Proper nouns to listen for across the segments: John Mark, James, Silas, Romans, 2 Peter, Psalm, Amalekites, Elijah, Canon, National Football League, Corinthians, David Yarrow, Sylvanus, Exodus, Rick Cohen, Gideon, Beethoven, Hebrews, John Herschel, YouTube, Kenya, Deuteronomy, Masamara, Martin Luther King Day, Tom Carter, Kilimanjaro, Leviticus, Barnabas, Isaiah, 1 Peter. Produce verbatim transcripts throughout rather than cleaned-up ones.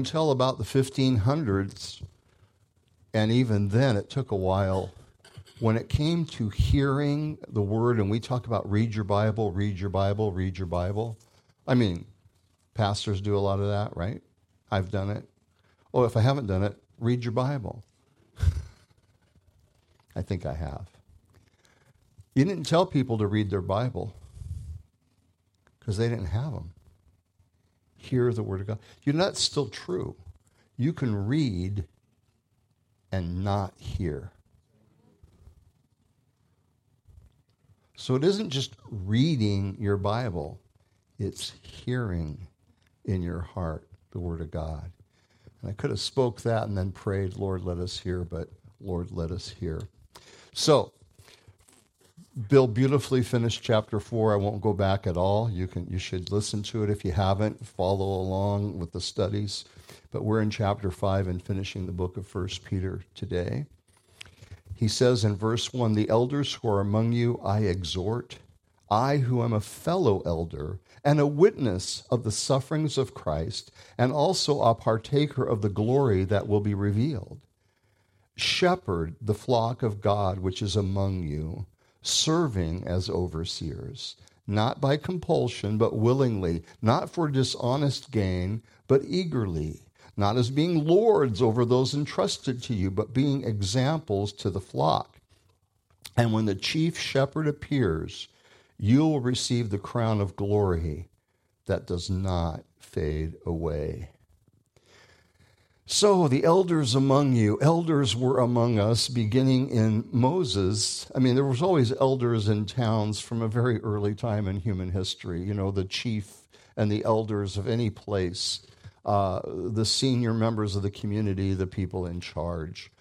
until about the fifteen hundreds, and even then it took a while. When it came to hearing the word, and we talk about read your Bible, read your Bible, read your Bible. I mean, pastors do a lot of that, right? I've done it. Oh, if I haven't done it, read your Bible. I think I have. You didn't tell people to read their Bible because they didn't have them. Hear the word of God. You know, that's still true. You can read and not hear. So it isn't just reading your Bible, it's hearing in your heart the word of God. And I could have spoke that and then prayed, Lord, let us hear, but Lord, let us hear. So Bill beautifully finished chapter four. I won't go back at all. You can, you should listen to it if you haven't. Follow along with the studies. But we're in chapter five and finishing the book of First Peter today. He says in verse one, the elders who are among you, I exhort, I who am a fellow elder and a witness of the sufferings of Christ, and also a partaker of the glory that will be revealed. Shepherd the flock of God which is among you, serving as overseers, not by compulsion, but willingly, not for dishonest gain, but eagerly, not as being lords over those entrusted to you, but being examples to the flock. And when the chief shepherd appears, you will receive the crown of glory that does not fade away. So the elders among you, elders were among us, beginning in Moses. I mean, there was always elders in towns from a very early time in human history. You know, the chief and the elders of any place, Uh, the senior members of the community, the people in charge.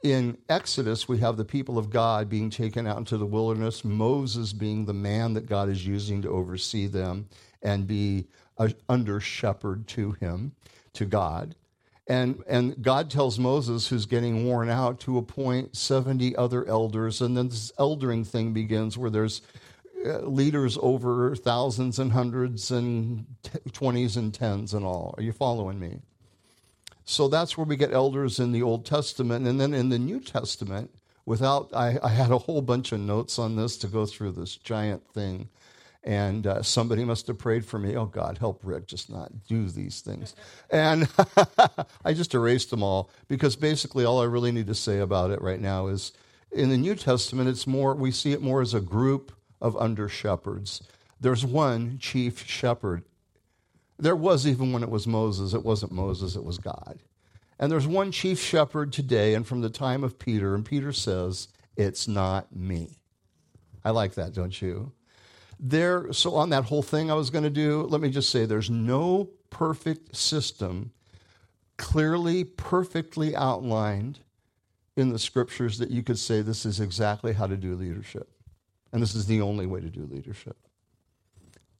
In Exodus, we have the people of God being taken out into the wilderness, Moses being the man that God is using to oversee them and be a under shepherd to him, to God. And, and God tells Moses, who's getting worn out, to appoint seventy other elders. And then this eldering thing begins where there's leaders over thousands and hundreds and t- twenties and tens and all. Are you following me? So that's where we get elders in the Old Testament. And then in the New Testament, without, I, I had a whole bunch of notes on this to go through this giant thing. And uh, somebody must have prayed for me. Oh, God, help Rick just not do these things. And I just erased them all, because basically all I really need to say about it right now is in the New Testament, it's more, we see it more as a group of under-shepherds. There's one chief shepherd. There was, even when it was Moses, it wasn't Moses, it was God. And there's one chief shepherd today, and from the time of Peter, and Peter says, it's not me. I like that, don't you? There, so on that whole thing I was going to do, let me just say there's no perfect system clearly, perfectly outlined in the scriptures that you could say this is exactly how to do leadership. And this is the only way to do leadership.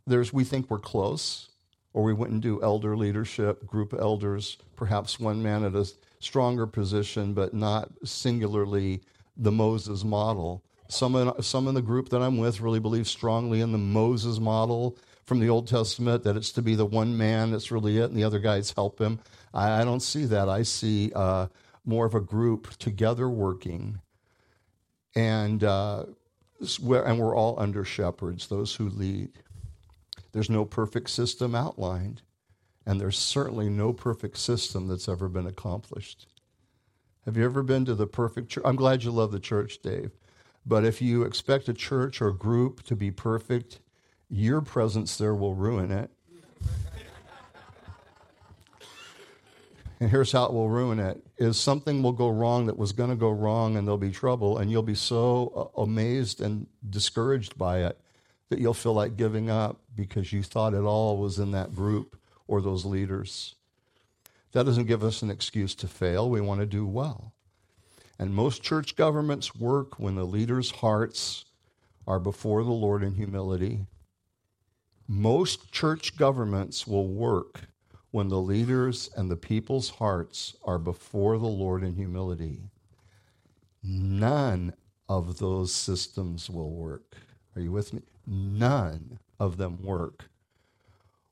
There's, we think we're close, or we wouldn't do elder leadership, group elders, perhaps one man at a stronger position, but not singularly the Moses model. Some in, some in the group that I'm with really believe strongly in the Moses model from the Old Testament, that it's to be the one man, that's really it, and the other guys help him. I, I don't see that. I see uh, more of a group together working, and Uh, and we're all under shepherds, those who lead. There's no perfect system outlined, and there's certainly no perfect system that's ever been accomplished. Have you ever been to the perfect church? I'm glad you love the church, Dave, but if you expect a church or a group to be perfect, your presence there will ruin it. And here's how it will ruin it, is something will go wrong that was going to go wrong, and there'll be trouble, and you'll be so amazed and discouraged by it that you'll feel like giving up because you thought it all was in that group or those leaders. That doesn't give us an excuse to fail. We want to do well. And most church governments work when the leaders' hearts are before the Lord in humility. Most church governments will work when the leaders and the people's hearts are before the Lord in humility. None of those systems will work. Are you with me? None of them work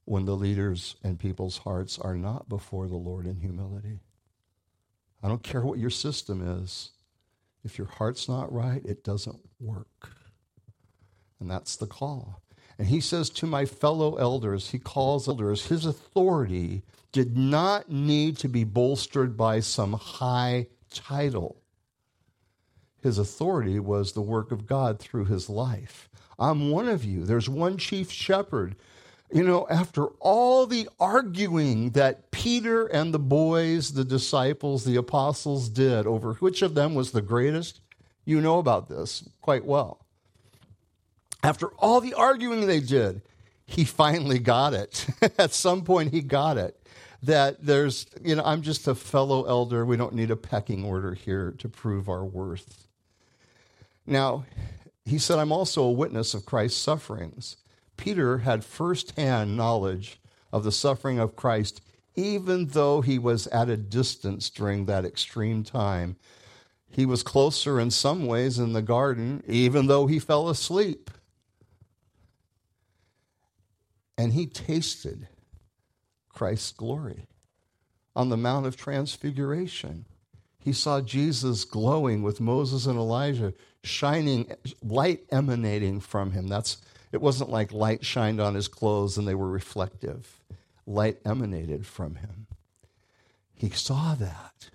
when the leaders and people's hearts are not before the Lord in humility. I don't care what your system is. If your heart's not right, it doesn't work. And that's the call. And he says to my fellow elders, he calls elders, his authority did not need to be bolstered by some high title. His authority was the work of God through his life. I'm one of you. There's one chief shepherd. You know, after all the arguing that Peter and the boys, the disciples, the apostles did over which of them was the greatest, you know about this quite well. After all the arguing they did, he finally got it. At some point, he got it. That there's, you know, I'm just a fellow elder. We don't need a pecking order here to prove our worth. Now, he said, I'm also a witness of Christ's sufferings. Peter had firsthand knowledge of the suffering of Christ, even though he was at a distance during that extreme time. He was closer in some ways in the garden, even though he fell asleep. And he tasted Christ's glory. On the Mount of Transfiguration, he saw Jesus glowing with Moses and Elijah, shining, light emanating from him. That's It wasn't like light shined on his clothes and they were reflective. Light emanated from him. He saw that.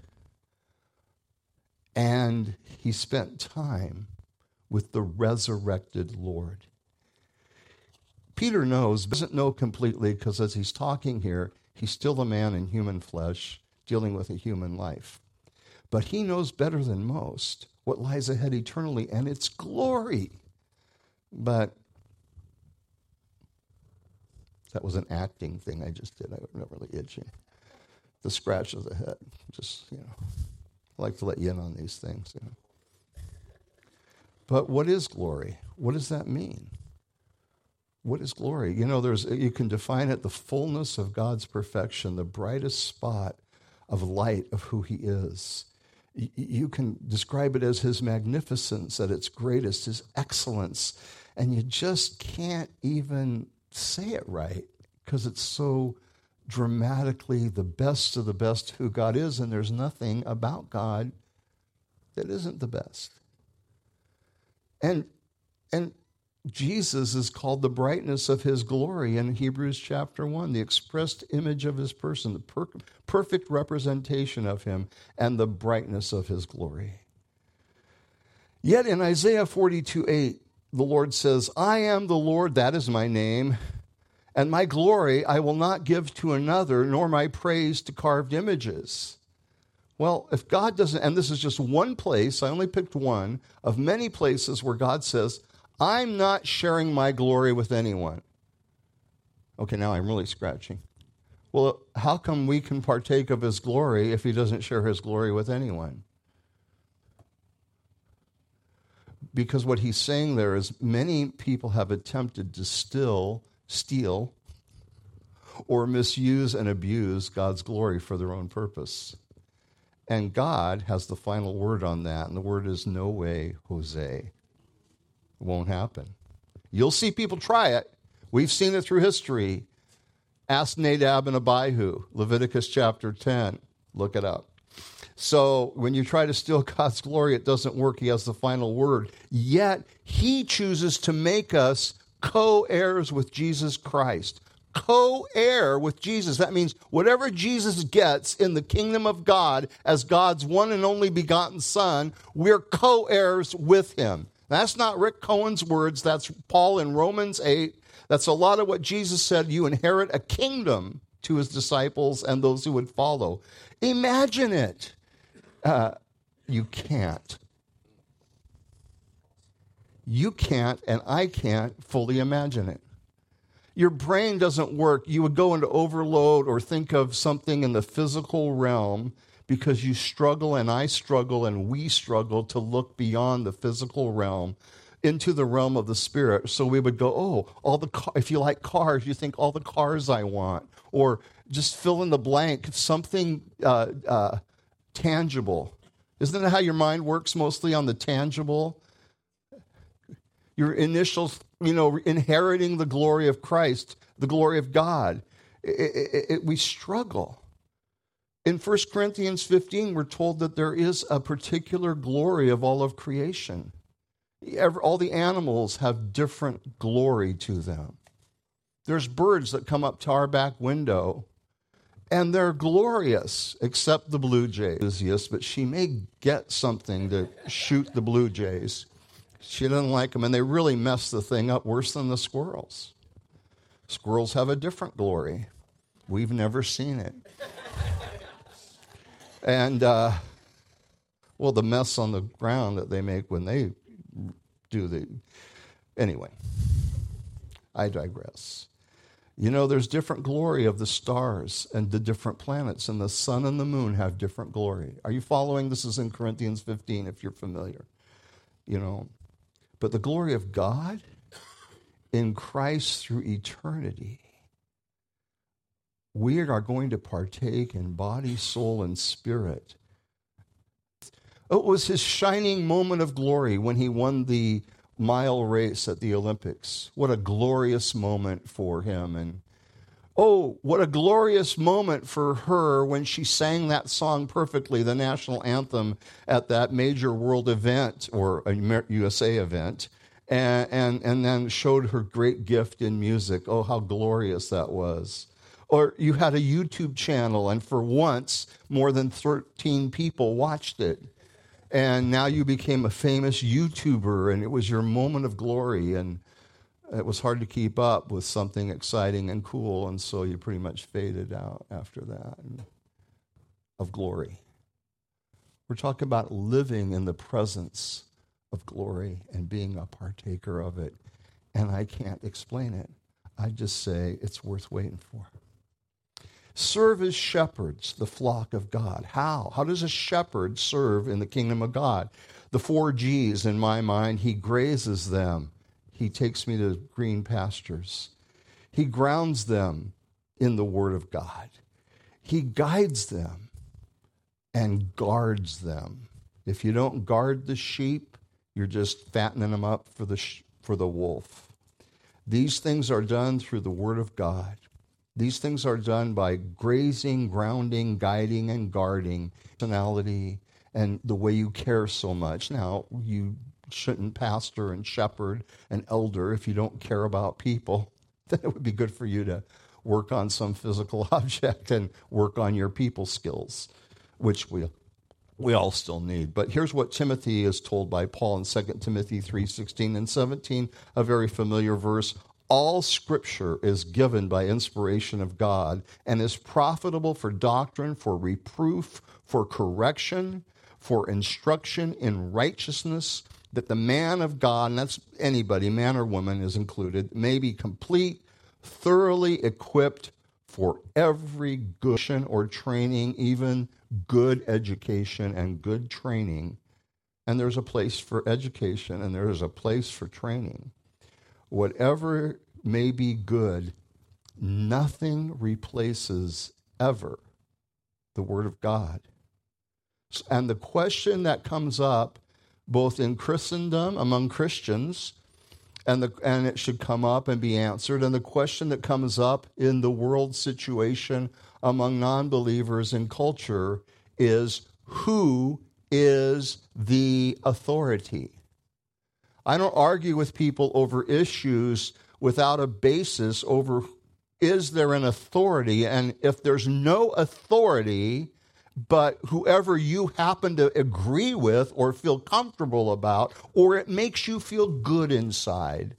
And he spent time with the resurrected Lord. Peter knows, but doesn't know completely, because as he's talking here, he's still a man in human flesh dealing with a human life. But he knows better than most what lies ahead eternally and its glory. But that was an acting thing I just did. I was really itching. The scratch of the head. Just, you know, I like to let you in on these things. You know. But what is glory? What does that mean? What is glory? You know, there's you can define it the fullness of God's perfection, the brightest spot of light of who he is. You can describe it as his magnificence at its greatest, his excellence, and you just can't even say it right, because it's so dramatically the best of the best who God is, and there's nothing about God that isn't the best. And and Jesus is called the brightness of his glory in Hebrews chapter one, the expressed image of his person, the per- perfect representation of him, and the brightness of his glory. Yet in Isaiah forty-two eight, the Lord says, I am the Lord, that is my name, and my glory I will not give to another, nor my praise to carved images. Well, if God doesn't, and this is just one place, I only picked one, of many places where God says, I'm not sharing my glory with anyone. Okay, now I'm really scratching. Well, how come we can partake of his glory if he doesn't share his glory with anyone? Because what he's saying there is many people have attempted to still steal or misuse and abuse God's glory for their own purpose. And God has the final word on that, and the word is no way, Jose. It won't happen. You'll see people try it. We've seen it through history. Ask Nadab and Abihu, Leviticus chapter ten. Look it up. So when you try to steal God's glory, it doesn't work. He has the final word. Yet he chooses to make us co-heirs with Jesus Christ. Co-heir with Jesus. That means whatever Jesus gets in the kingdom of God as God's one and only begotten Son, we're co-heirs with him. That's not Rick Cohen's words. That's Paul in Romans eight. That's a lot of what Jesus said. You inherit a kingdom to his disciples and those who would follow. Imagine it. Uh, you can't. You can't, and I can't fully imagine it. Your brain doesn't work. You would go into overload or think of something in the physical realm because you struggle, and I struggle, and we struggle to look beyond the physical realm into the realm of the spirit. So we would go, oh, all the car- if you like cars, you think all the cars I want, or just fill in the blank, something uh, uh, tangible. Isn't that how your mind works, mostly on the tangible? Your initial, you know, inheriting the glory of Christ, the glory of God. It, it, it, we struggle. In First Corinthians fifteen, we're told that there is a particular glory of all of creation. All the animals have different glory to them. There's birds that come up to our back window, and they're glorious, except the blue jays. Yes, but she may get something to shoot the blue jays. She doesn't like them, and they really mess the thing up worse than the squirrels. Squirrels have a different glory. We've never seen it. And, uh, well, the mess on the ground that they make when they do the... Anyway, I digress. You know, there's different glory of the stars and the different planets, and the sun and the moon have different glory. Are you following? This is in Corinthians fifteen, if you're familiar. You know, but the glory of God in Christ through eternity, we are going to partake in body, soul, and spirit. It was his shining moment of glory when he won the mile race at the Olympics. What a glorious moment for him. And oh, what a glorious moment for her when she sang that song perfectly, the national anthem at that major world event or a U S A event, and, and, and then showed her great gift in music. Oh, how glorious that was. Or you had a YouTube channel, and for once, more than thirteen people watched it. And now you became a famous YouTuber, and it was your moment of glory. And it was hard to keep up with something exciting and cool, and so you pretty much faded out after that of glory. We're talking about living in the presence of glory and being a partaker of it. And I can't explain it. I just say it's worth waiting for. Serve as shepherds, the flock of God. How? How does a shepherd serve in the kingdom of God? The four G's in my mind, he grazes them. He takes me to green pastures. He grounds them in the Word of God. He guides them and guards them. If you don't guard the sheep, you're just fattening them up for the sh- for the wolf. These things are done through the Word of God. These things are done by grazing, grounding, guiding, and guarding. Personality and the way you care so much. Now, you shouldn't pastor and shepherd and elder if you don't care about people. Then it would be good for you to work on some physical object and work on your people skills, which we we all still need. But here's what Timothy is told by Paul in Second Timothy three sixteen and seventeen, a very familiar verse. All Scripture is given by inspiration of God and is profitable for doctrine, for reproof, for correction, for instruction in righteousness, that the man of God, and that's anybody, man or woman is included, may be complete, thoroughly equipped for every good or training, even good education and good training. And there's a place for education and there is a place for training. Whatever may be good, nothing replaces ever the Word of God. And the question that comes up both in Christendom, among Christians, and, the, and it should come up and be answered, and the question that comes up in the world situation among non-believers in culture is, who is the authority? I don't argue with people over issues without a basis over, is there an authority? And if there's no authority, but whoever you happen to agree with or feel comfortable about, or it makes you feel good inside,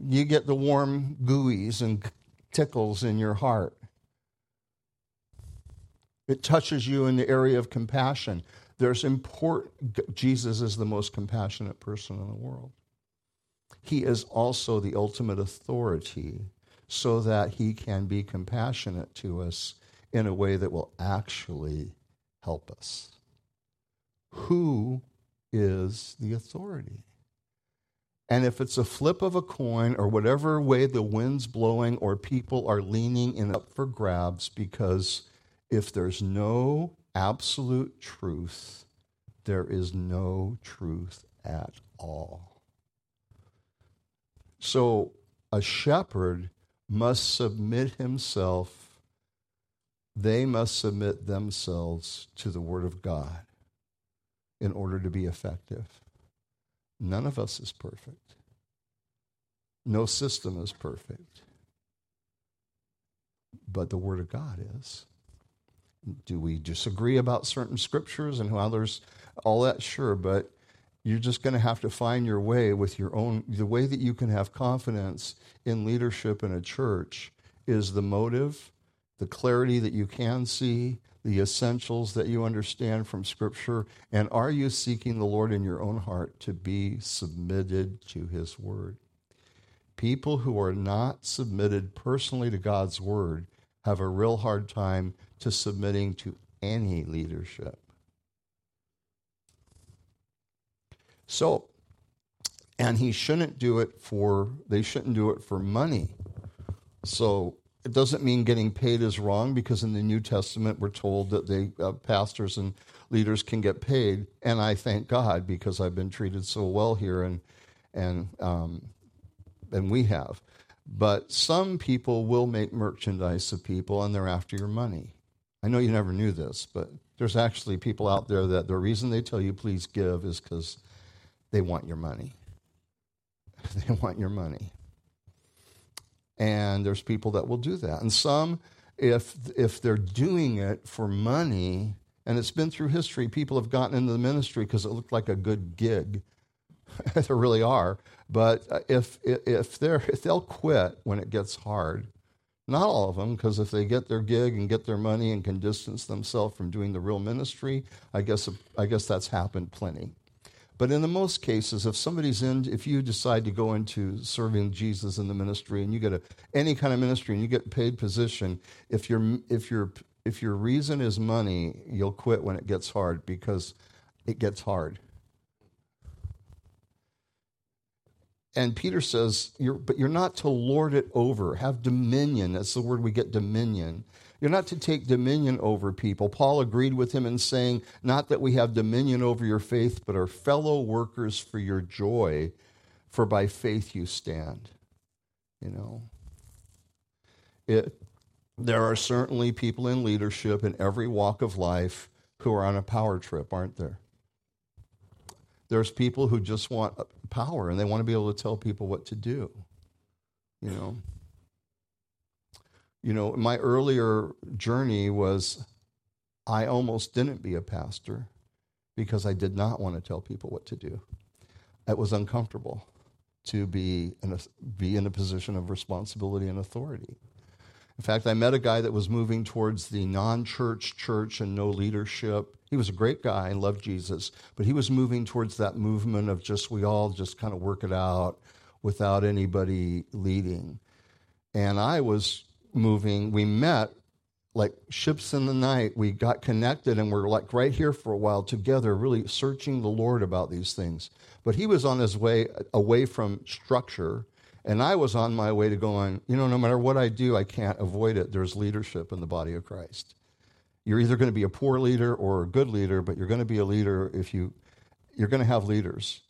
you get the warm gooeys and tickles in your heart. It touches you in the area of compassion. There's important, Jesus is the most compassionate person in the world. He is also the ultimate authority so that he can be compassionate to us in a way that will actually help us. Who is the authority? And if it's a flip of a coin or whatever way the wind's blowing or people are leaning in up for grabs, because if there's no absolute truth, there is no truth at all. So a shepherd must submit himself, they must submit themselves to the Word of God in order to be effective. None of us is perfect. No system is perfect. But the Word of God is. Do we disagree about certain scriptures and how there's all that? Sure, but you're just going to have to find your way with your own. The way that you can have confidence in leadership in a church is the motive, the clarity that you can see, the essentials that you understand from Scripture, and are you seeking the Lord in your own heart to be submitted to His Word? People who are not submitted personally to God's Word have a real hard time to submitting to any leadership. So, and he shouldn't do it for, they shouldn't do it for money. So it doesn't mean getting paid is wrong, because in the New Testament we're told that they, uh, pastors and leaders can get paid, and I thank God because I've been treated so well here, and and um, and we have. But some people will make merchandise of people, and they're after your money. I know you never knew this, but there's actually people out there that the reason they tell you please give is because they want your money. They want your money. And there's people that will do that. And some, if if they're doing it for money, and it's been through history, people have gotten into the ministry because it looked like a good gig. They really are. But if if they're if they'll quit when it gets hard, not all of them, because if they get their gig and get their money and can distance themselves from doing the real ministry, I guess I guess that's happened plenty. But in the most cases, if somebody's in, if you decide to go into serving Jesus in the ministry, and you get a, any kind of ministry, and you get a paid position, if your if your if your reason is money, you'll quit when it gets hard, because it gets hard. And Peter says, you're, but you're not to lord it over, have dominion. That's the word we get, dominion. You're not to take dominion over people. Paul agreed with him in saying, not that we have dominion over your faith, but are fellow workers for your joy, for by faith you stand. You know, it, there are certainly people in leadership in every walk of life who are on a power trip, aren't there? There's people who just want power, and they want to be able to tell people what to do, you know. You know, my earlier journey was I almost didn't be a pastor because I did not want to tell people what to do. It was uncomfortable to be in a, be in a position of responsibility and authority. In fact, I met a guy that was moving towards the non-church church and no leadership. He was a great guy and loved Jesus, but he was moving towards that movement of just, we all just kind of work it out without anybody leading. And I was moving, we met like ships in the night. We got connected and we're like right here for a while together, really searching the Lord about these things. But he was on his way away from structure, and I was on my way to going, you know, no matter what I do, I can't avoid it. There's leadership in the body of Christ. You're either going to be a poor leader or a good leader, but you're going to be a leader if you, you're going to have leaders.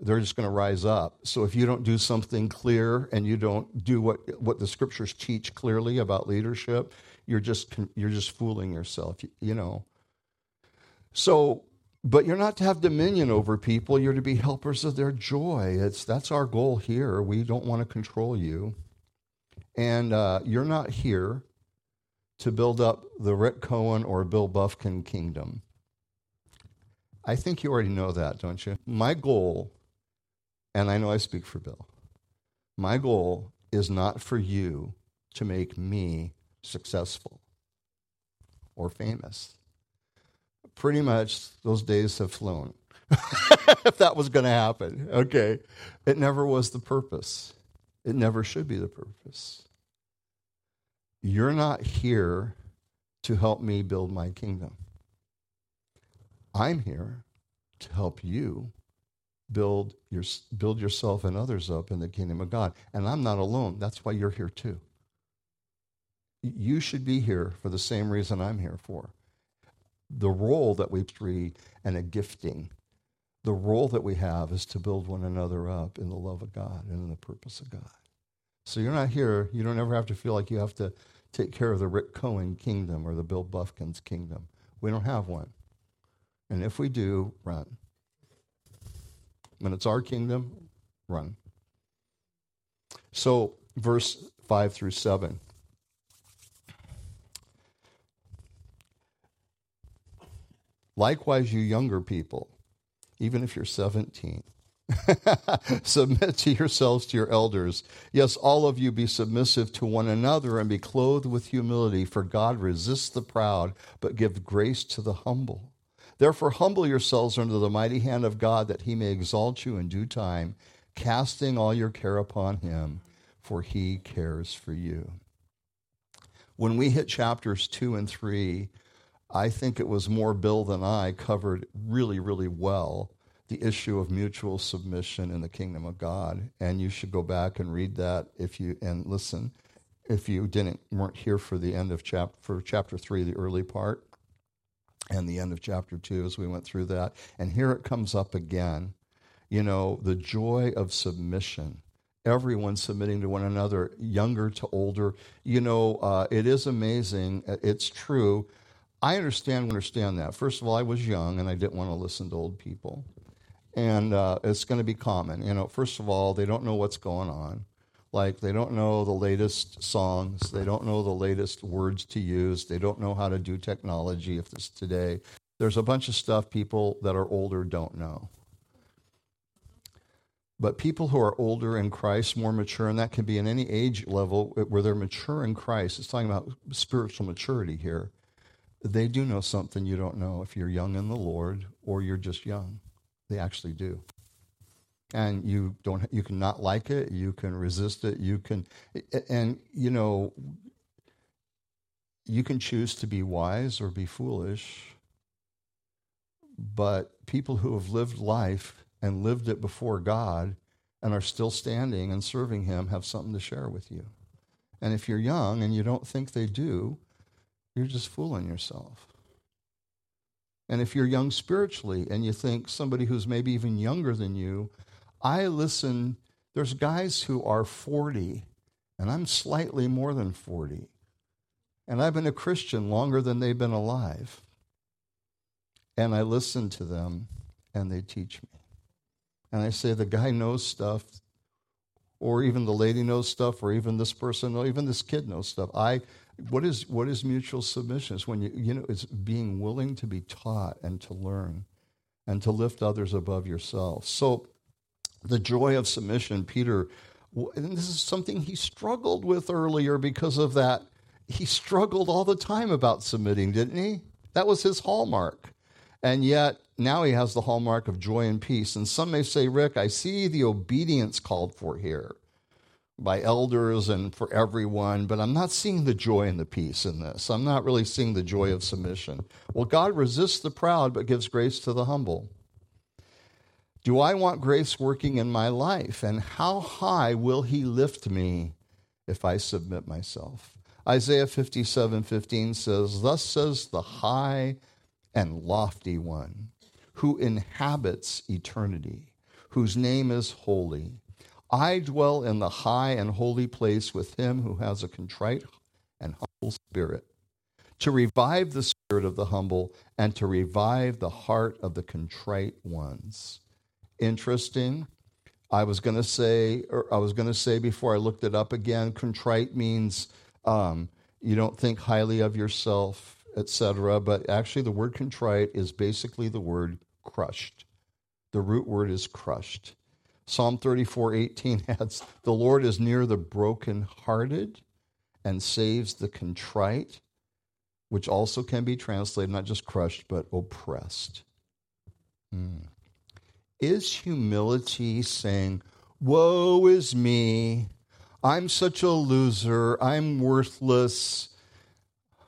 They're just going to rise up. So if you don't do something clear and you don't do what, what the scriptures teach clearly about leadership, you're just, you're just fooling yourself, you, you know. So, but you're not to have dominion over people. You're to be helpers of their joy. It's that's our goal here. We don't want to control you. And uh, you're not here to build up the Rick Cohen or Bill Bufkin kingdom. I think you already know that, don't you? My goal, and I know I speak for Bill, my goal is not for you to make me successful or famous. Pretty much those days have flown, if that was going to happen. Okay. It never was the purpose. It never should be the purpose. You're not here to help me build my kingdom. I'm here to help you build your, build yourself and others up in the kingdom of God. And I'm not alone. That's why you're here too. You should be here for the same reason I'm here for. The role that we read and a gifting, the role that we have is to build one another up in the love of God and in the purpose of God. So you're not here. You don't ever have to feel like you have to take care of the Rick Cohen kingdom or the Bill Buffkin's kingdom. We don't have one. And if we do, run. When it's our kingdom, run. So verse five through seven. Likewise, you younger people, even if you're seventeen, submit to yourselves to your elders. Yes, all of you be submissive to one another and be clothed with humility, for God resists the proud, but gives grace to the humble. Therefore, humble yourselves under the mighty hand of God, that he may exalt you in due time, casting all your care upon him, for he cares for you. When we hit chapters two and three, I think it was more Bill than I covered really, really well the issue of mutual submission in the kingdom of God. And you should go back and read that if you and listen if you didn't weren't here for the end of chapter for chapter three, the early part, and the end of chapter two as we went through that. And here it comes up again. You know, the joy of submission. Everyone submitting to one another, younger to older. You know, uh, it is amazing. It's true. I understand understand that. First of all, I was young, and I didn't want to listen to old people. And uh, it's going to be common. You know, first of all, they don't know what's going on. Like, they don't know the latest songs. They don't know the latest words to use. They don't know how to do technology if it's today. There's a bunch of stuff people that are older don't know. But people who are older in Christ, more mature, and that can be in any age level where they're mature in Christ. It's talking about spiritual maturity here. They do know something you don't know if you're young in the Lord or you're just young. They actually do. And you don't. You can not like it. You can resist it. You can, and you know, you can choose to be wise or be foolish. But people who have lived life and lived it before God and are still standing and serving him have something to share with you. And if you're young and you don't think they do, you're just fooling yourself. And if you're young spiritually and you think somebody who's maybe even younger than you, I listen, there's guys who are forty, and I'm slightly more than forty, and I've been a Christian longer than they've been alive, and I listen to them, and they teach me. And I say, the guy knows stuff, or even the lady knows stuff, or even this person, or even this kid knows stuff. I What is what is mutual submission? It's when you you know it's being willing to be taught and to learn and to lift others above yourself. So the joy of submission, Peter, and this is something he struggled with earlier because of that. He struggled all the time about submitting, didn't he? That was his hallmark. And yet now he has the hallmark of joy and peace. And some may say, Rick, I see the obedience called for here by elders and for everyone, but I'm not seeing the joy and the peace in this. I'm not really seeing the joy of submission. Well, God resists the proud, but gives grace to the humble. Do I want grace working in my life? And how high will he lift me if I submit myself? Isaiah fifty-seven fifteen says, thus says the high and lofty one who inhabits eternity, whose name is holy. I dwell in the high and holy place with him who has a contrite and humble spirit, to revive the spirit of the humble and to revive the heart of the contrite ones. Interesting. I was going to say, or I was going to say before I looked it up again, contrite means um, you don't think highly of yourself, et cetera. But actually, the word contrite is basically the word crushed. The root word is crushed. Psalm thirty-four eighteen adds, the Lord is near the brokenhearted and saves the contrite, which also can be translated, not just crushed, but oppressed. Mm. Is humility saying, woe is me, I'm such a loser, I'm worthless,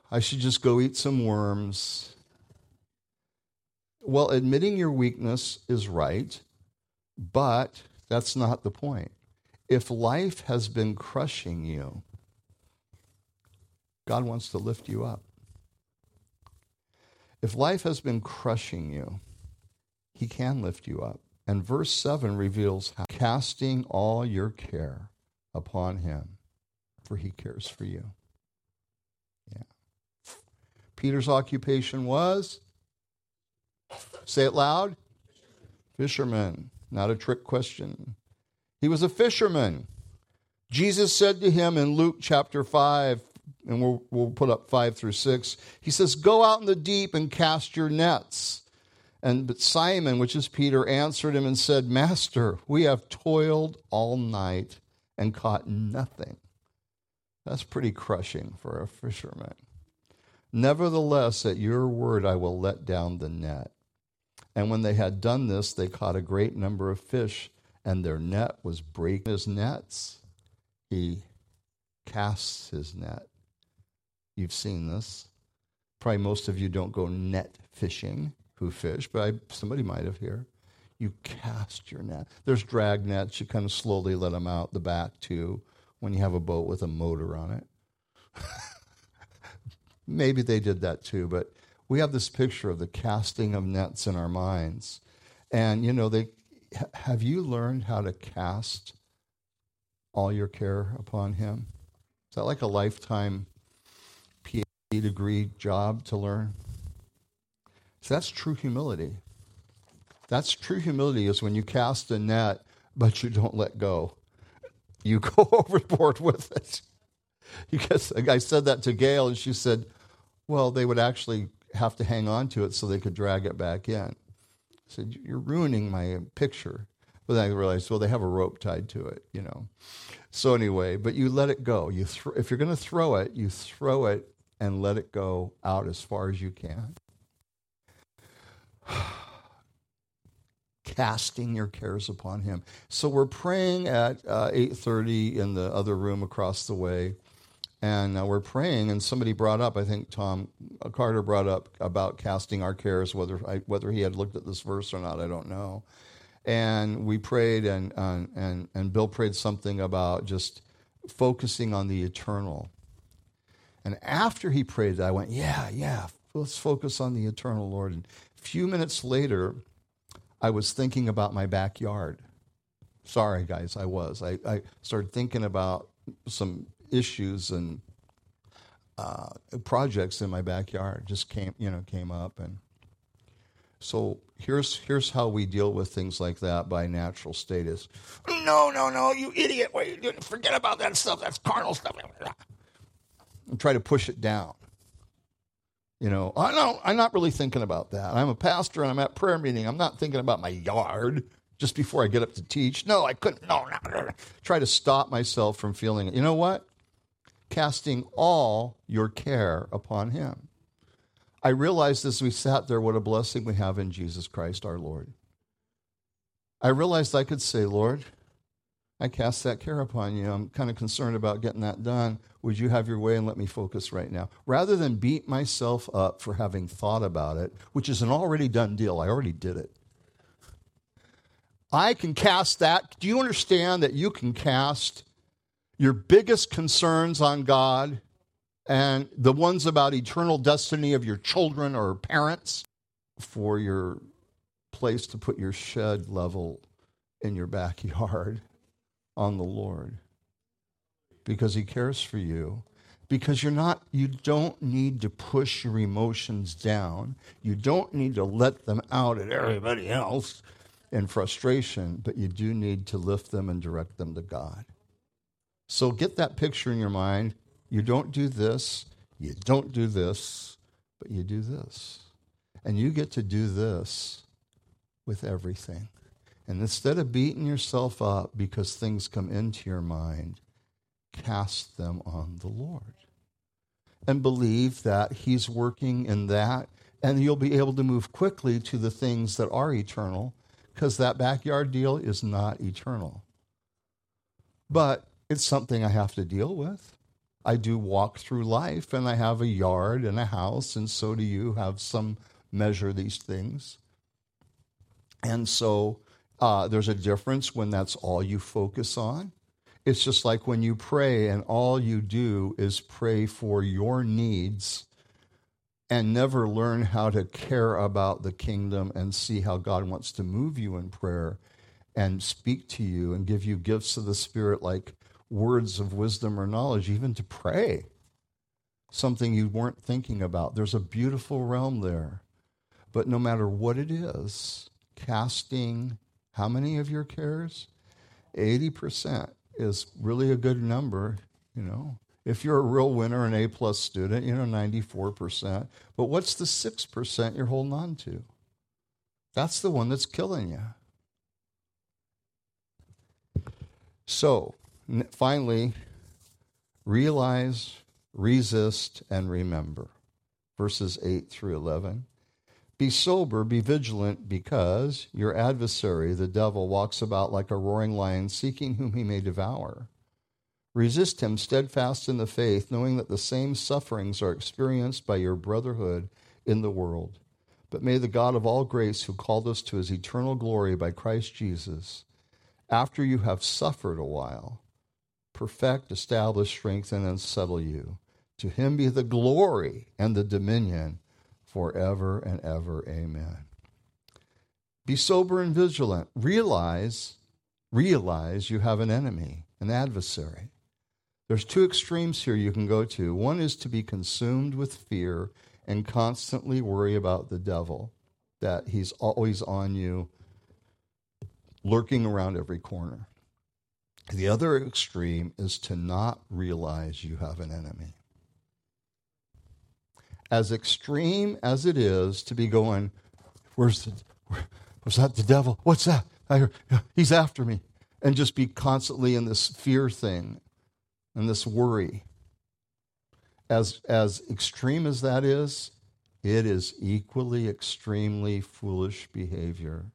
I should just go eat some worms? Well, admitting your weakness is right, but that's not the point. If life has been crushing you, God wants to lift you up. If life has been crushing you, he can lift you up. And verse seven reveals how, casting all your care upon him, for he cares for you. Yeah. Peter's occupation was, say it loud, fisherman. Not a trick question. He was a fisherman. Jesus said to him in Luke chapter five, and we'll, we'll put up five through six, he says, go out in the deep and cast your nets. And but Simon, which is Peter, answered him and said, Master, we have toiled all night and caught nothing. That's pretty crushing for a fisherman. Nevertheless, at your word, I will let down the net. And when they had done this, they caught a great number of fish, and their net was breaking his nets. He casts his net. You've seen this. Probably most of you don't go net fishing, who fish, but I, somebody might have here. You cast your net. There's drag nets. You kind of slowly let them out the back, too, when you have a boat with a motor on it. Maybe they did that, too, but we have this picture of the casting of nets in our minds. And, you know, they have you learned how to cast all your care upon him? Is that like a lifetime P H D degree job to learn? So that's true humility. That's true humility is when you cast a net, but you don't let go. You go overboard with it. You guess, I said that to Gail, and she said, well, they would actually have to hang on to it so they could drag it back in. I said, you're ruining my picture. But then I realized, well, they have a rope tied to it, you know. So anyway, but you let it go. You th- If you're going to throw it, you throw it and let it go out as far as you can. Casting your cares upon him. So we're praying at uh, eight thirty in the other room across the way, and uh, we're praying, and somebody brought up, I think Tom Carter brought up about casting our cares, whether I, whether he had looked at this verse or not, I don't know. And we prayed, and uh, and and Bill prayed something about just focusing on the eternal. And after he prayed that, I went, yeah, yeah, let's focus on the eternal, Lord. And a few minutes later, I was thinking about my backyard. Sorry, guys, I was. I, I started thinking about some issues and uh, projects in my backyard. Just came, you know, came up, and so here's here's how we deal with things like that by natural status. No, no, no, you idiot! What are you doing? Forget about that stuff. That's carnal stuff. And try to push it down. You know, I don't, I'm not really thinking about that. I'm a pastor and I'm at prayer meeting. I'm not thinking about my yard just before I get up to teach. No, I couldn't. No, no, no. Try to stop myself from feeling it. You know what? Casting all your care upon him. I realized as we sat there what a blessing we have in Jesus Christ our Lord. I realized I could say, Lord, I cast that care upon you. I'm kind of concerned about getting that done. Would you have your way and let me focus right now? Rather than beat myself up for having thought about it, which is an already done deal. I already did it. I can cast that. Do you understand that you can cast your biggest concerns on God and the ones about eternal destiny of your children or parents for your place to put your shed level in your backyard? On the Lord, because he cares for you, because you're not, you don't need to push your emotions down. You don't need to let them out at everybody else in frustration, but you do need to lift them and direct them to God. So get that picture in your mind. You don't do this, you don't do this, but you do this. And you get to do this with everything. And instead of beating yourself up because things come into your mind, cast them on the Lord. And believe that he's working in that, and you'll be able to move quickly to the things that are eternal, because that backyard deal is not eternal. But it's something I have to deal with. I do walk through life, and I have a yard and a house, and so do you have some measure these things. And so Uh, there's a difference when that's all you focus on. It's just like when you pray and all you do is pray for your needs and never learn how to care about the kingdom and see how God wants to move you in prayer and speak to you and give you gifts of the Spirit like words of wisdom or knowledge, even to pray, something you weren't thinking about. There's a beautiful realm there. But no matter what it is, casting how many of your cares? eighty percent is really a good number, you know. If you're a real winner, an A-plus student, you know, ninety-four percent. But what's the six percent you're holding on to? That's the one that's killing you. So, finally, realize, resist, and remember. Verses eight through eleven. Be sober, be vigilant, because your adversary, the devil, walks about like a roaring lion, seeking whom he may devour. Resist him steadfast in the faith, knowing that the same sufferings are experienced by your brotherhood in the world. But may the God of all grace, who called us to his eternal glory by Christ Jesus, after you have suffered a while, perfect, establish, strengthen, and settle you. To him be the glory and the dominion forever and ever. Amen. Be sober and vigilant. Realize, realize you have an enemy, an adversary. There's two extremes here you can go to. One is to be consumed with fear and constantly worry about the devil, that he's always on you, lurking around every corner. The other extreme is to not realize you have an enemy. As extreme as it is to be going, where's the, where, was that the devil? What's that? I heard, he's after me. And just be constantly in this fear thing and this worry. As, as extreme as that is, it is equally extremely foolish behavior,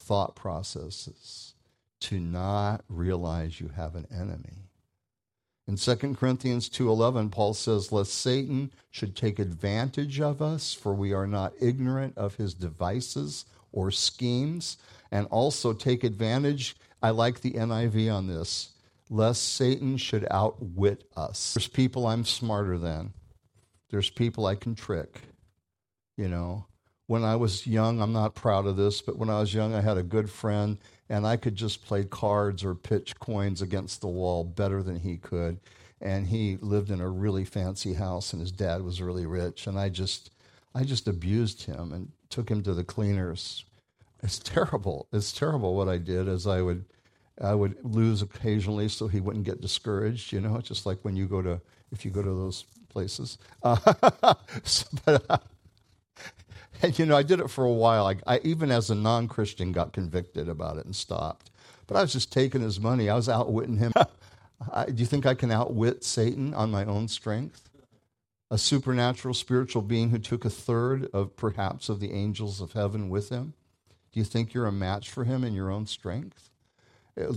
thought processes, to not realize you have an enemy. In Second Corinthians two eleven, Paul says, lest Satan should take advantage of us, for we are not ignorant of his devices or schemes, and also take advantage, I like the N I V on this, lest Satan should outwit us. There's people I'm smarter than. There's people I can trick, you know. When I was young, I'm not proud of this, but when I was young, I had a good friend, and I could just play cards or pitch coins against the wall better than he could. And he lived in a really fancy house, and his dad was really rich. And I just, I just abused him and took him to the cleaners. It's terrible. It's terrible what I did. As I would, I would lose occasionally, so he wouldn't get discouraged. You know, just like when you go to, if you go to those places. Uh, so, but, uh, And, you know, I did it for a while. I, I even as a non-Christian, got convicted about it and stopped. But I was just taking his money. I was outwitting him. I, do you think I can outwit Satan on my own strength? A supernatural spiritual being who took a third of perhaps of the angels of heaven with him? Do you think you're a match for him in your own strength?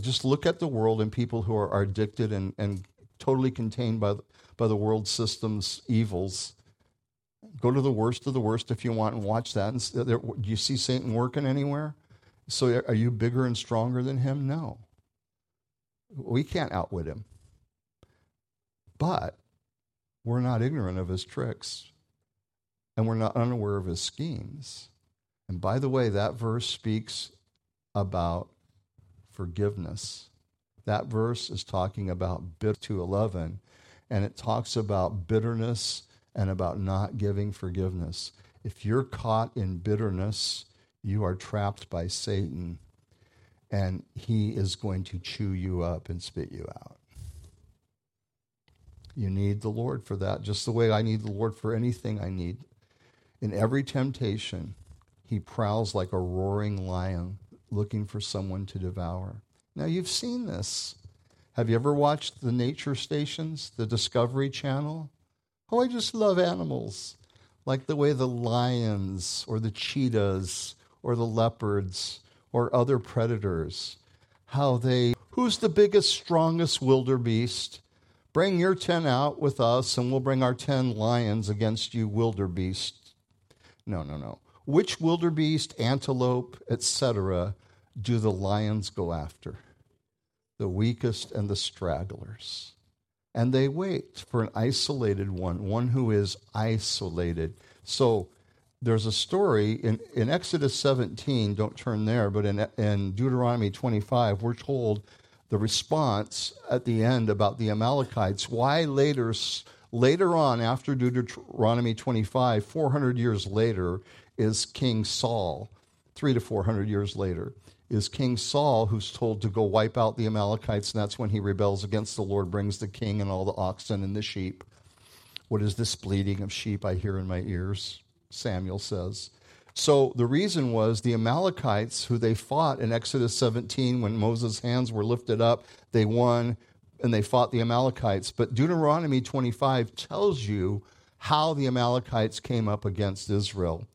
Just look at the world and people who are addicted and, and totally contained by the, by the world system's evils. Go to the worst of the worst if you want and watch that. And do you see Satan working anywhere? So are you bigger and stronger than him? No. We can't outwit him. But we're not ignorant of his tricks. And we're not unaware of his schemes. And by the way, that verse speaks about forgiveness. That verse is talking about two eleven, and it talks about bitterness and about not giving forgiveness. If you're caught in bitterness, you are trapped by Satan, and he is going to chew you up and spit you out. You need the Lord for that, just the way I need the Lord for anything I need. In every temptation, he prowls like a roaring lion, looking for someone to devour. Now, you've seen this. Have you ever watched the nature stations, the Discovery Channel? Oh, I just love animals, like the way the lions or the cheetahs or the leopards or other predators, how they, who's the biggest, strongest wildebeest? Bring your ten out with us, and we'll bring our ten lions against you, wildebeest. No, no, no. Which wildebeest, antelope, et cetera do the lions go after? The weakest and the stragglers. And they wait for an isolated one, one who is isolated. So there's a story in, in Exodus seventeen, don't turn there, but in, in Deuteronomy twenty-five, we're told the response at the end about the Amalekites, why later later on, after Deuteronomy twenty-five, four hundred years later, is King Saul, three to four hundred years later, is King Saul, who's told to go wipe out the Amalekites, and that's when he rebels against the Lord, brings the king and all the oxen and the sheep. What is this bleating of sheep I hear in my ears? Samuel says. So the reason was the Amalekites, who they fought in Exodus seventeen when Moses' hands were lifted up, they won and they fought the Amalekites. But Deuteronomy twenty-five tells you how the Amalekites came up against Israel.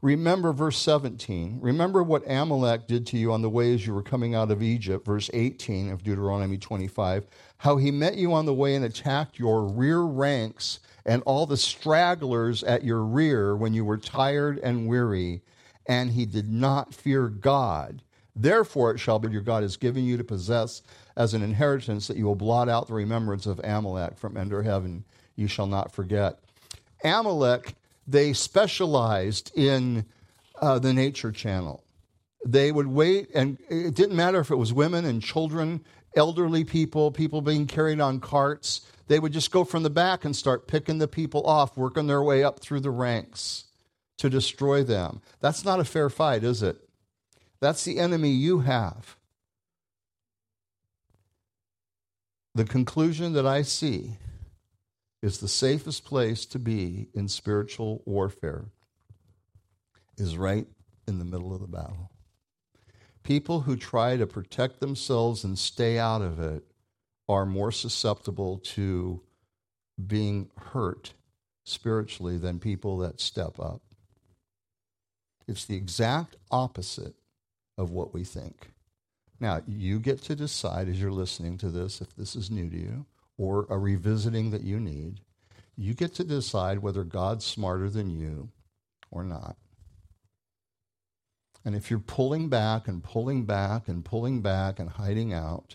Remember verse seventeen. Remember what Amalek did to you on the way as you were coming out of Egypt, verse eighteen of Deuteronomy twenty-five, how he met you on the way and attacked your rear ranks and all the stragglers at your rear when you were tired and weary, and he did not fear God. Therefore it shall be your God has given you to possess as an inheritance, that you will blot out the remembrance of Amalek from under heaven. You shall not forget. Amalek, they specialized in uh, the nature channel. They would wait, and it didn't matter if it was women and children, elderly people, people being carried on carts. They would just go from the back and start picking the people off, working their way up through the ranks to destroy them. That's not a fair fight, is it? That's the enemy you have. The conclusion that I see is the safest place to be in spiritual warfare is right in the middle of the battle. People who try to protect themselves and stay out of it are more susceptible to being hurt spiritually than people that step up. It's the exact opposite of what we think. Now, you get to decide as you're listening to this, if this is new to you, or a revisiting that you need, you get to decide whether God's smarter than you or not. And if you're pulling back and pulling back and pulling back and hiding out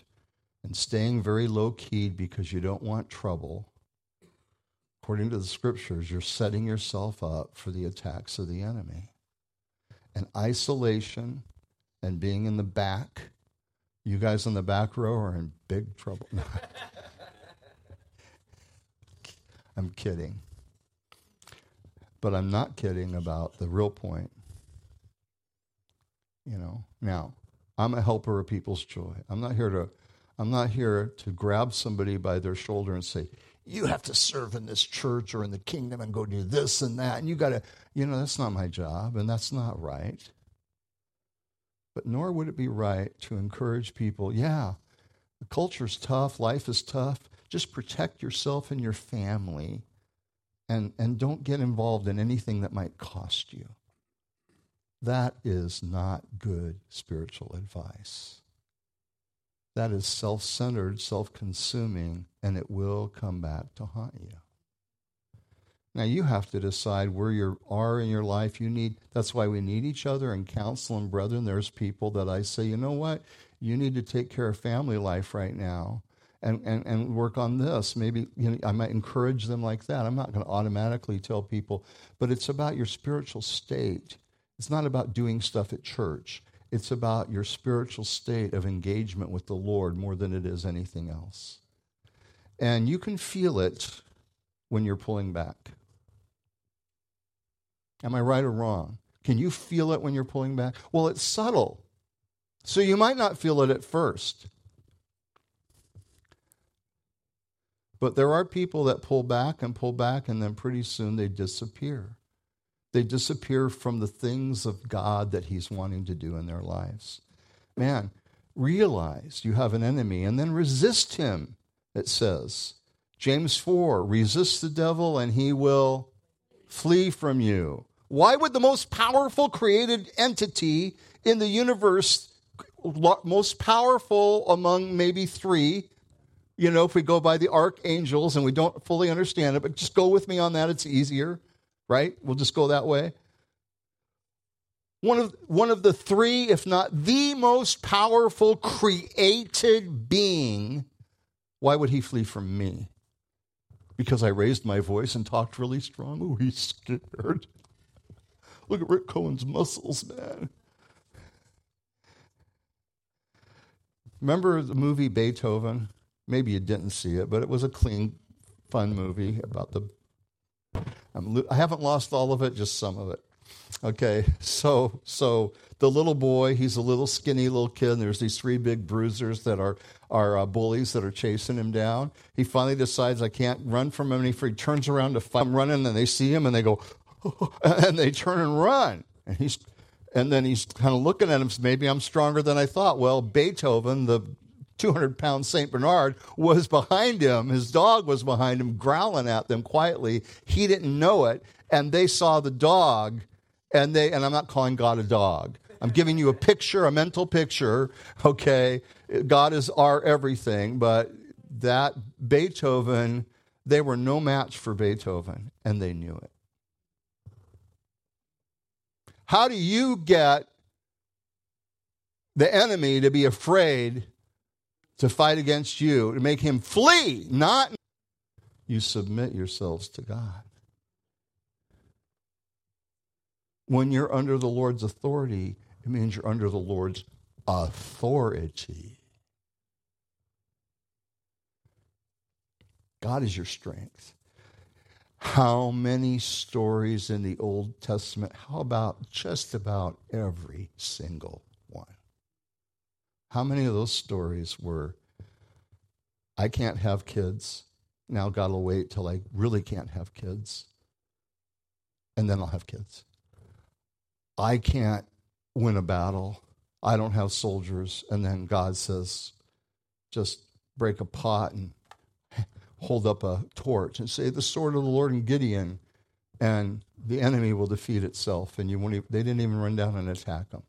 and staying very low-keyed because you don't want trouble, according to the scriptures, you're setting yourself up for the attacks of the enemy. And isolation and being in the back, you guys in the back row are in big trouble. I'm kidding. But I'm not kidding about the real point. You know, now, I'm a helper of people's joy. I'm not here to I'm not here to grab somebody by their shoulder and say, you have to serve in this church or in the kingdom and go do this and that. And you got to, you know, that's not my job and that's not right. But nor would it be right to encourage people, yeah, the culture's tough, life is tough. Just protect yourself and your family, and, and don't get involved in anything that might cost you. That is not good spiritual advice. That is self-centered, self-consuming, and it will come back to haunt you. Now, you have to decide where you are in your life. You need, that's why we need each other and counsel and brethren. There's people that I say, you know what? You need to take care of family life right now. And, and and work on this. Maybe you know, I might encourage them like that. I'm not going to automatically tell people, but it's about your spiritual state. It's not about doing stuff at church. It's about your spiritual state of engagement with the Lord more than it is anything else. And you can feel it when you're pulling back. Am I right or wrong? Can you feel it when you're pulling back? Well, it's subtle. So you might not feel it at first. But there are people that pull back and pull back, and then pretty soon they disappear. They disappear from the things of God that he's wanting to do in their lives. Man, realize you have an enemy, and then resist him, it says. James four, resist the devil, and he will flee from you. Why would the most powerful created entity in the universe, most powerful among maybe three, you know, if we go by the archangels and we don't fully understand it, but just go with me on that. It's easier, right? We'll just go that way. One of, one of the three, if not the most powerful created being, why would he flee from me? Because I raised my voice and talked really strong. Oh, he's scared. Look at Rick Cohen's muscles, man. Remember the movie Beethoven? Maybe you didn't see it, but it was a clean, fun movie about the... I'm, I haven't lost all of it, just some of it. Okay, so so the little boy, he's a little skinny little kid, and there's these three big bruisers that are, are uh, bullies that are chasing him down. He finally decides, I can't run from him, and he, he turns around to fight. I'm running, and they see him, and they go, oh, and they turn and run. And he's and then he's kind of looking at him, maybe I'm stronger than I thought. Well, Beethoven, the two hundred pound Saint Bernard, was behind him. His dog was behind him, growling at them quietly. He didn't know it, and they saw the dog. And they and I'm not calling God a dog. I'm giving you a picture, a mental picture, okay? God is our everything, but that Beethoven, they were no match for Beethoven, and they knew it. How do you get the enemy to be afraid to fight against you, to make him flee? Not you submit yourselves to God. When you're under the Lord's authority, it means you're under the Lord's authority. God is your strength. How many stories in the Old Testament? How about just about every single one? How many of those stories were, I can't have kids, now God will wait till I really can't have kids, and then I'll have kids. I can't win a battle. I don't have soldiers. And then God says, just break a pot and hold up a torch and say, the sword of the Lord and Gideon, and the enemy will defeat itself. And you won't even, they didn't even run down and attack them.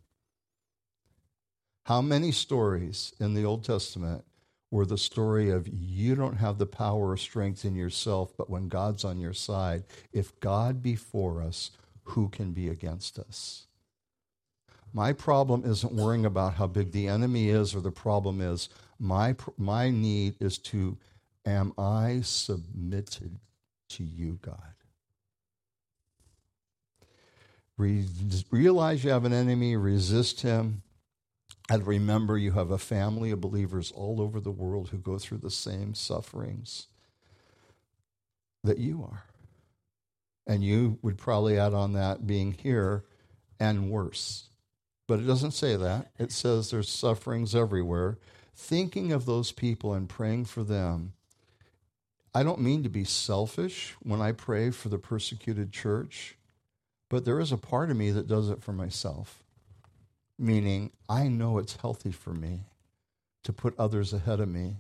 How many stories in the Old Testament were the story of you don't have the power or strength in yourself, but when God's on your side, if God be for us, who can be against us? My problem isn't worrying about how big the enemy is, or the problem is, my my need is to, am I submitted to you, God? Re- realize you have an enemy, resist him, and remember you have a family of believers all over the world who go through the same sufferings that you are. And you would probably add on that being here and worse. But it doesn't say that. It says there's sufferings everywhere. Thinking of those people and praying for them, I don't mean to be selfish when I pray for the persecuted church, but there is a part of me that does it for myself, meaning I know it's healthy for me to put others ahead of me,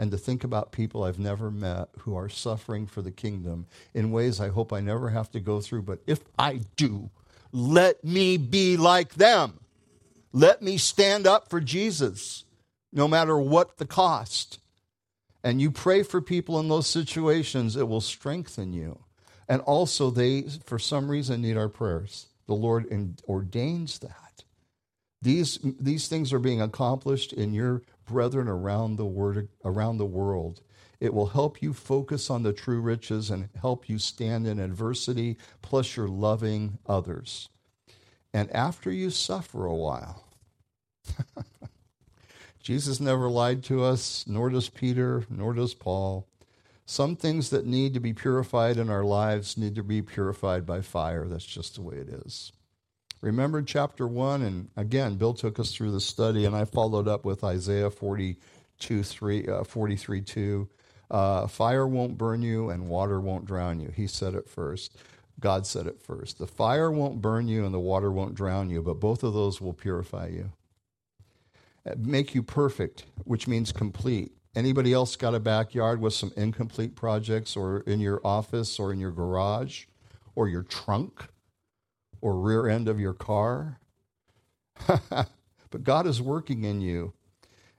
and to think about people I've never met who are suffering for the kingdom in ways I hope I never have to go through. But if I do, let me be like them. Let me stand up for Jesus, no matter what the cost. And you pray for people in those situations, it will strengthen you. And also they, for some reason, need our prayers. The Lord ordains that. These, these things are being accomplished in your brethren around the word, around the world. It will help you focus on the true riches and help you stand in adversity, plus you're loving others. And after you suffer a while, Jesus never lied to us, nor does Peter, nor does Paul. Some things that need to be purified in our lives need to be purified by fire. That's just the way it is. Remember chapter one, and again, Bill took us through the study, and I followed up with Isaiah forty-two, three, uh, forty-three two. Uh, fire won't burn you, and water won't drown you. He said it first. God said it first. The fire won't burn you, and the water won't drown you, but both of those will purify you. Make you perfect, which means complete. Anybody else got a backyard with some incomplete projects, or in your office, or in your garage, or your trunk, or rear end of your car? But God is working in you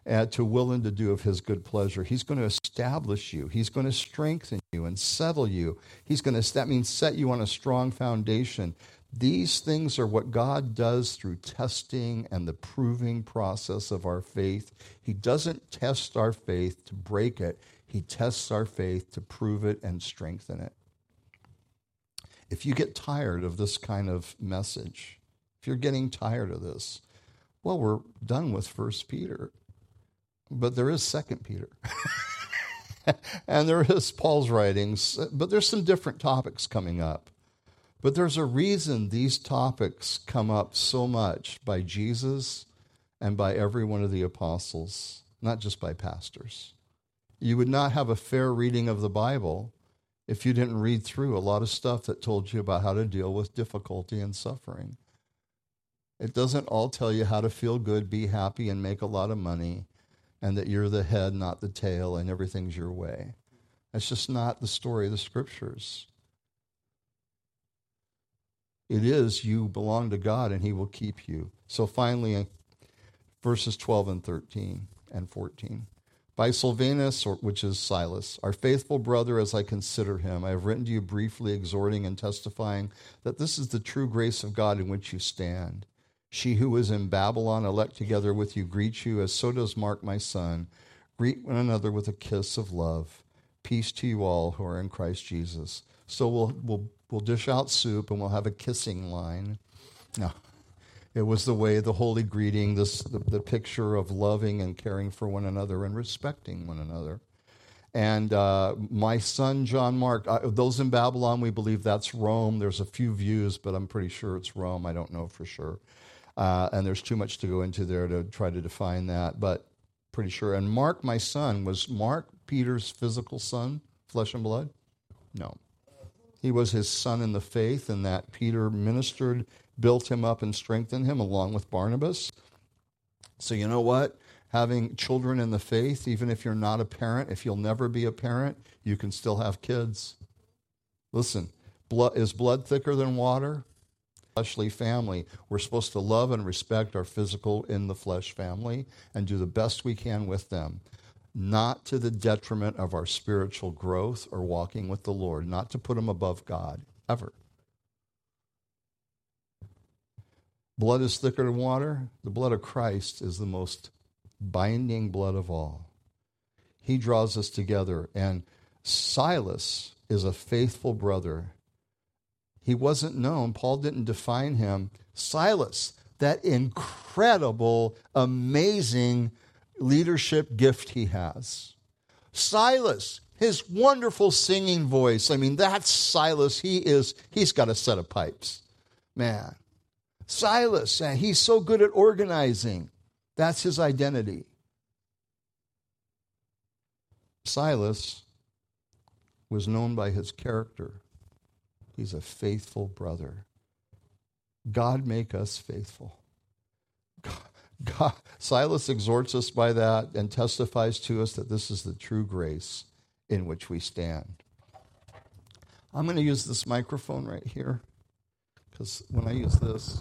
uh, to will and to do of his good pleasure. He's going to establish you. He's going to strengthen you and settle you. He's going to, that means set you on a strong foundation. These things are what God does through testing and the proving process of our faith. He doesn't test our faith to break it. He tests our faith to prove it and strengthen it. If you get tired of this kind of message, if you're getting tired of this, well, we're done with First Peter. But there is Second Peter. And there is Paul's writings, but there's some different topics coming up. But there's a reason these topics come up so much by Jesus and by every one of the apostles, not just by pastors. You would not have a fair reading of the Bible if you didn't read through a lot of stuff that told you about how to deal with difficulty and suffering. It doesn't all tell you how to feel good, be happy, and make a lot of money, and that you're the head, not the tail, and everything's your way. That's just not the story of the Scriptures. It is you belong to God, and he will keep you. So finally, in verses twelve and thirteen and fourteen. By Sylvanus, or, which is Silas, our faithful brother as I consider him, I have written to you briefly, exhorting and testifying that this is the true grace of God in which you stand. She who is in Babylon, elect together with you, greets you, as so does Mark, my son. Greet one another with a kiss of love. Peace to you all who are in Christ Jesus. So we'll we'll we'll dish out soup and we'll have a kissing line. No, it was the way, the holy greeting, this the, the picture of loving and caring for one another and respecting one another. And uh, my son, John Mark, uh, those in Babylon, we believe that's Rome. There's a few views, but I'm pretty sure it's Rome. I don't know for sure. Uh, and there's too much to go into there to try to define that, but pretty sure. And Mark, my son, was Mark Peter's physical son, flesh and blood? No. He was his son in the faith, and that Peter ministered, built him up, and strengthened him along with Barnabas. So you know what? Having children in the faith, even if you're not a parent, if you'll never be a parent, you can still have kids. Listen, blood, is blood thicker than water? Fleshly family. We're supposed to love and respect our physical in the flesh family and do the best we can with them, not to the detriment of our spiritual growth or walking with the Lord, not to put them above God, ever. Blood is thicker than water. The blood of Christ is the most binding blood of all. He draws us together, and Silas is a faithful brother. He wasn't known. Paul didn't define him. Silas, that incredible, amazing leadership gift he has. Silas, his wonderful singing voice. I mean, that's Silas. He is, he's got a set of pipes. Man. Silas, and he's so good at organizing. That's his identity. Silas was known by his character. He's a faithful brother. God make us faithful. God, God, Silas exhorts us by that and testifies to us that this is the true grace in which we stand. I'm going to use this microphone right here because when I use this...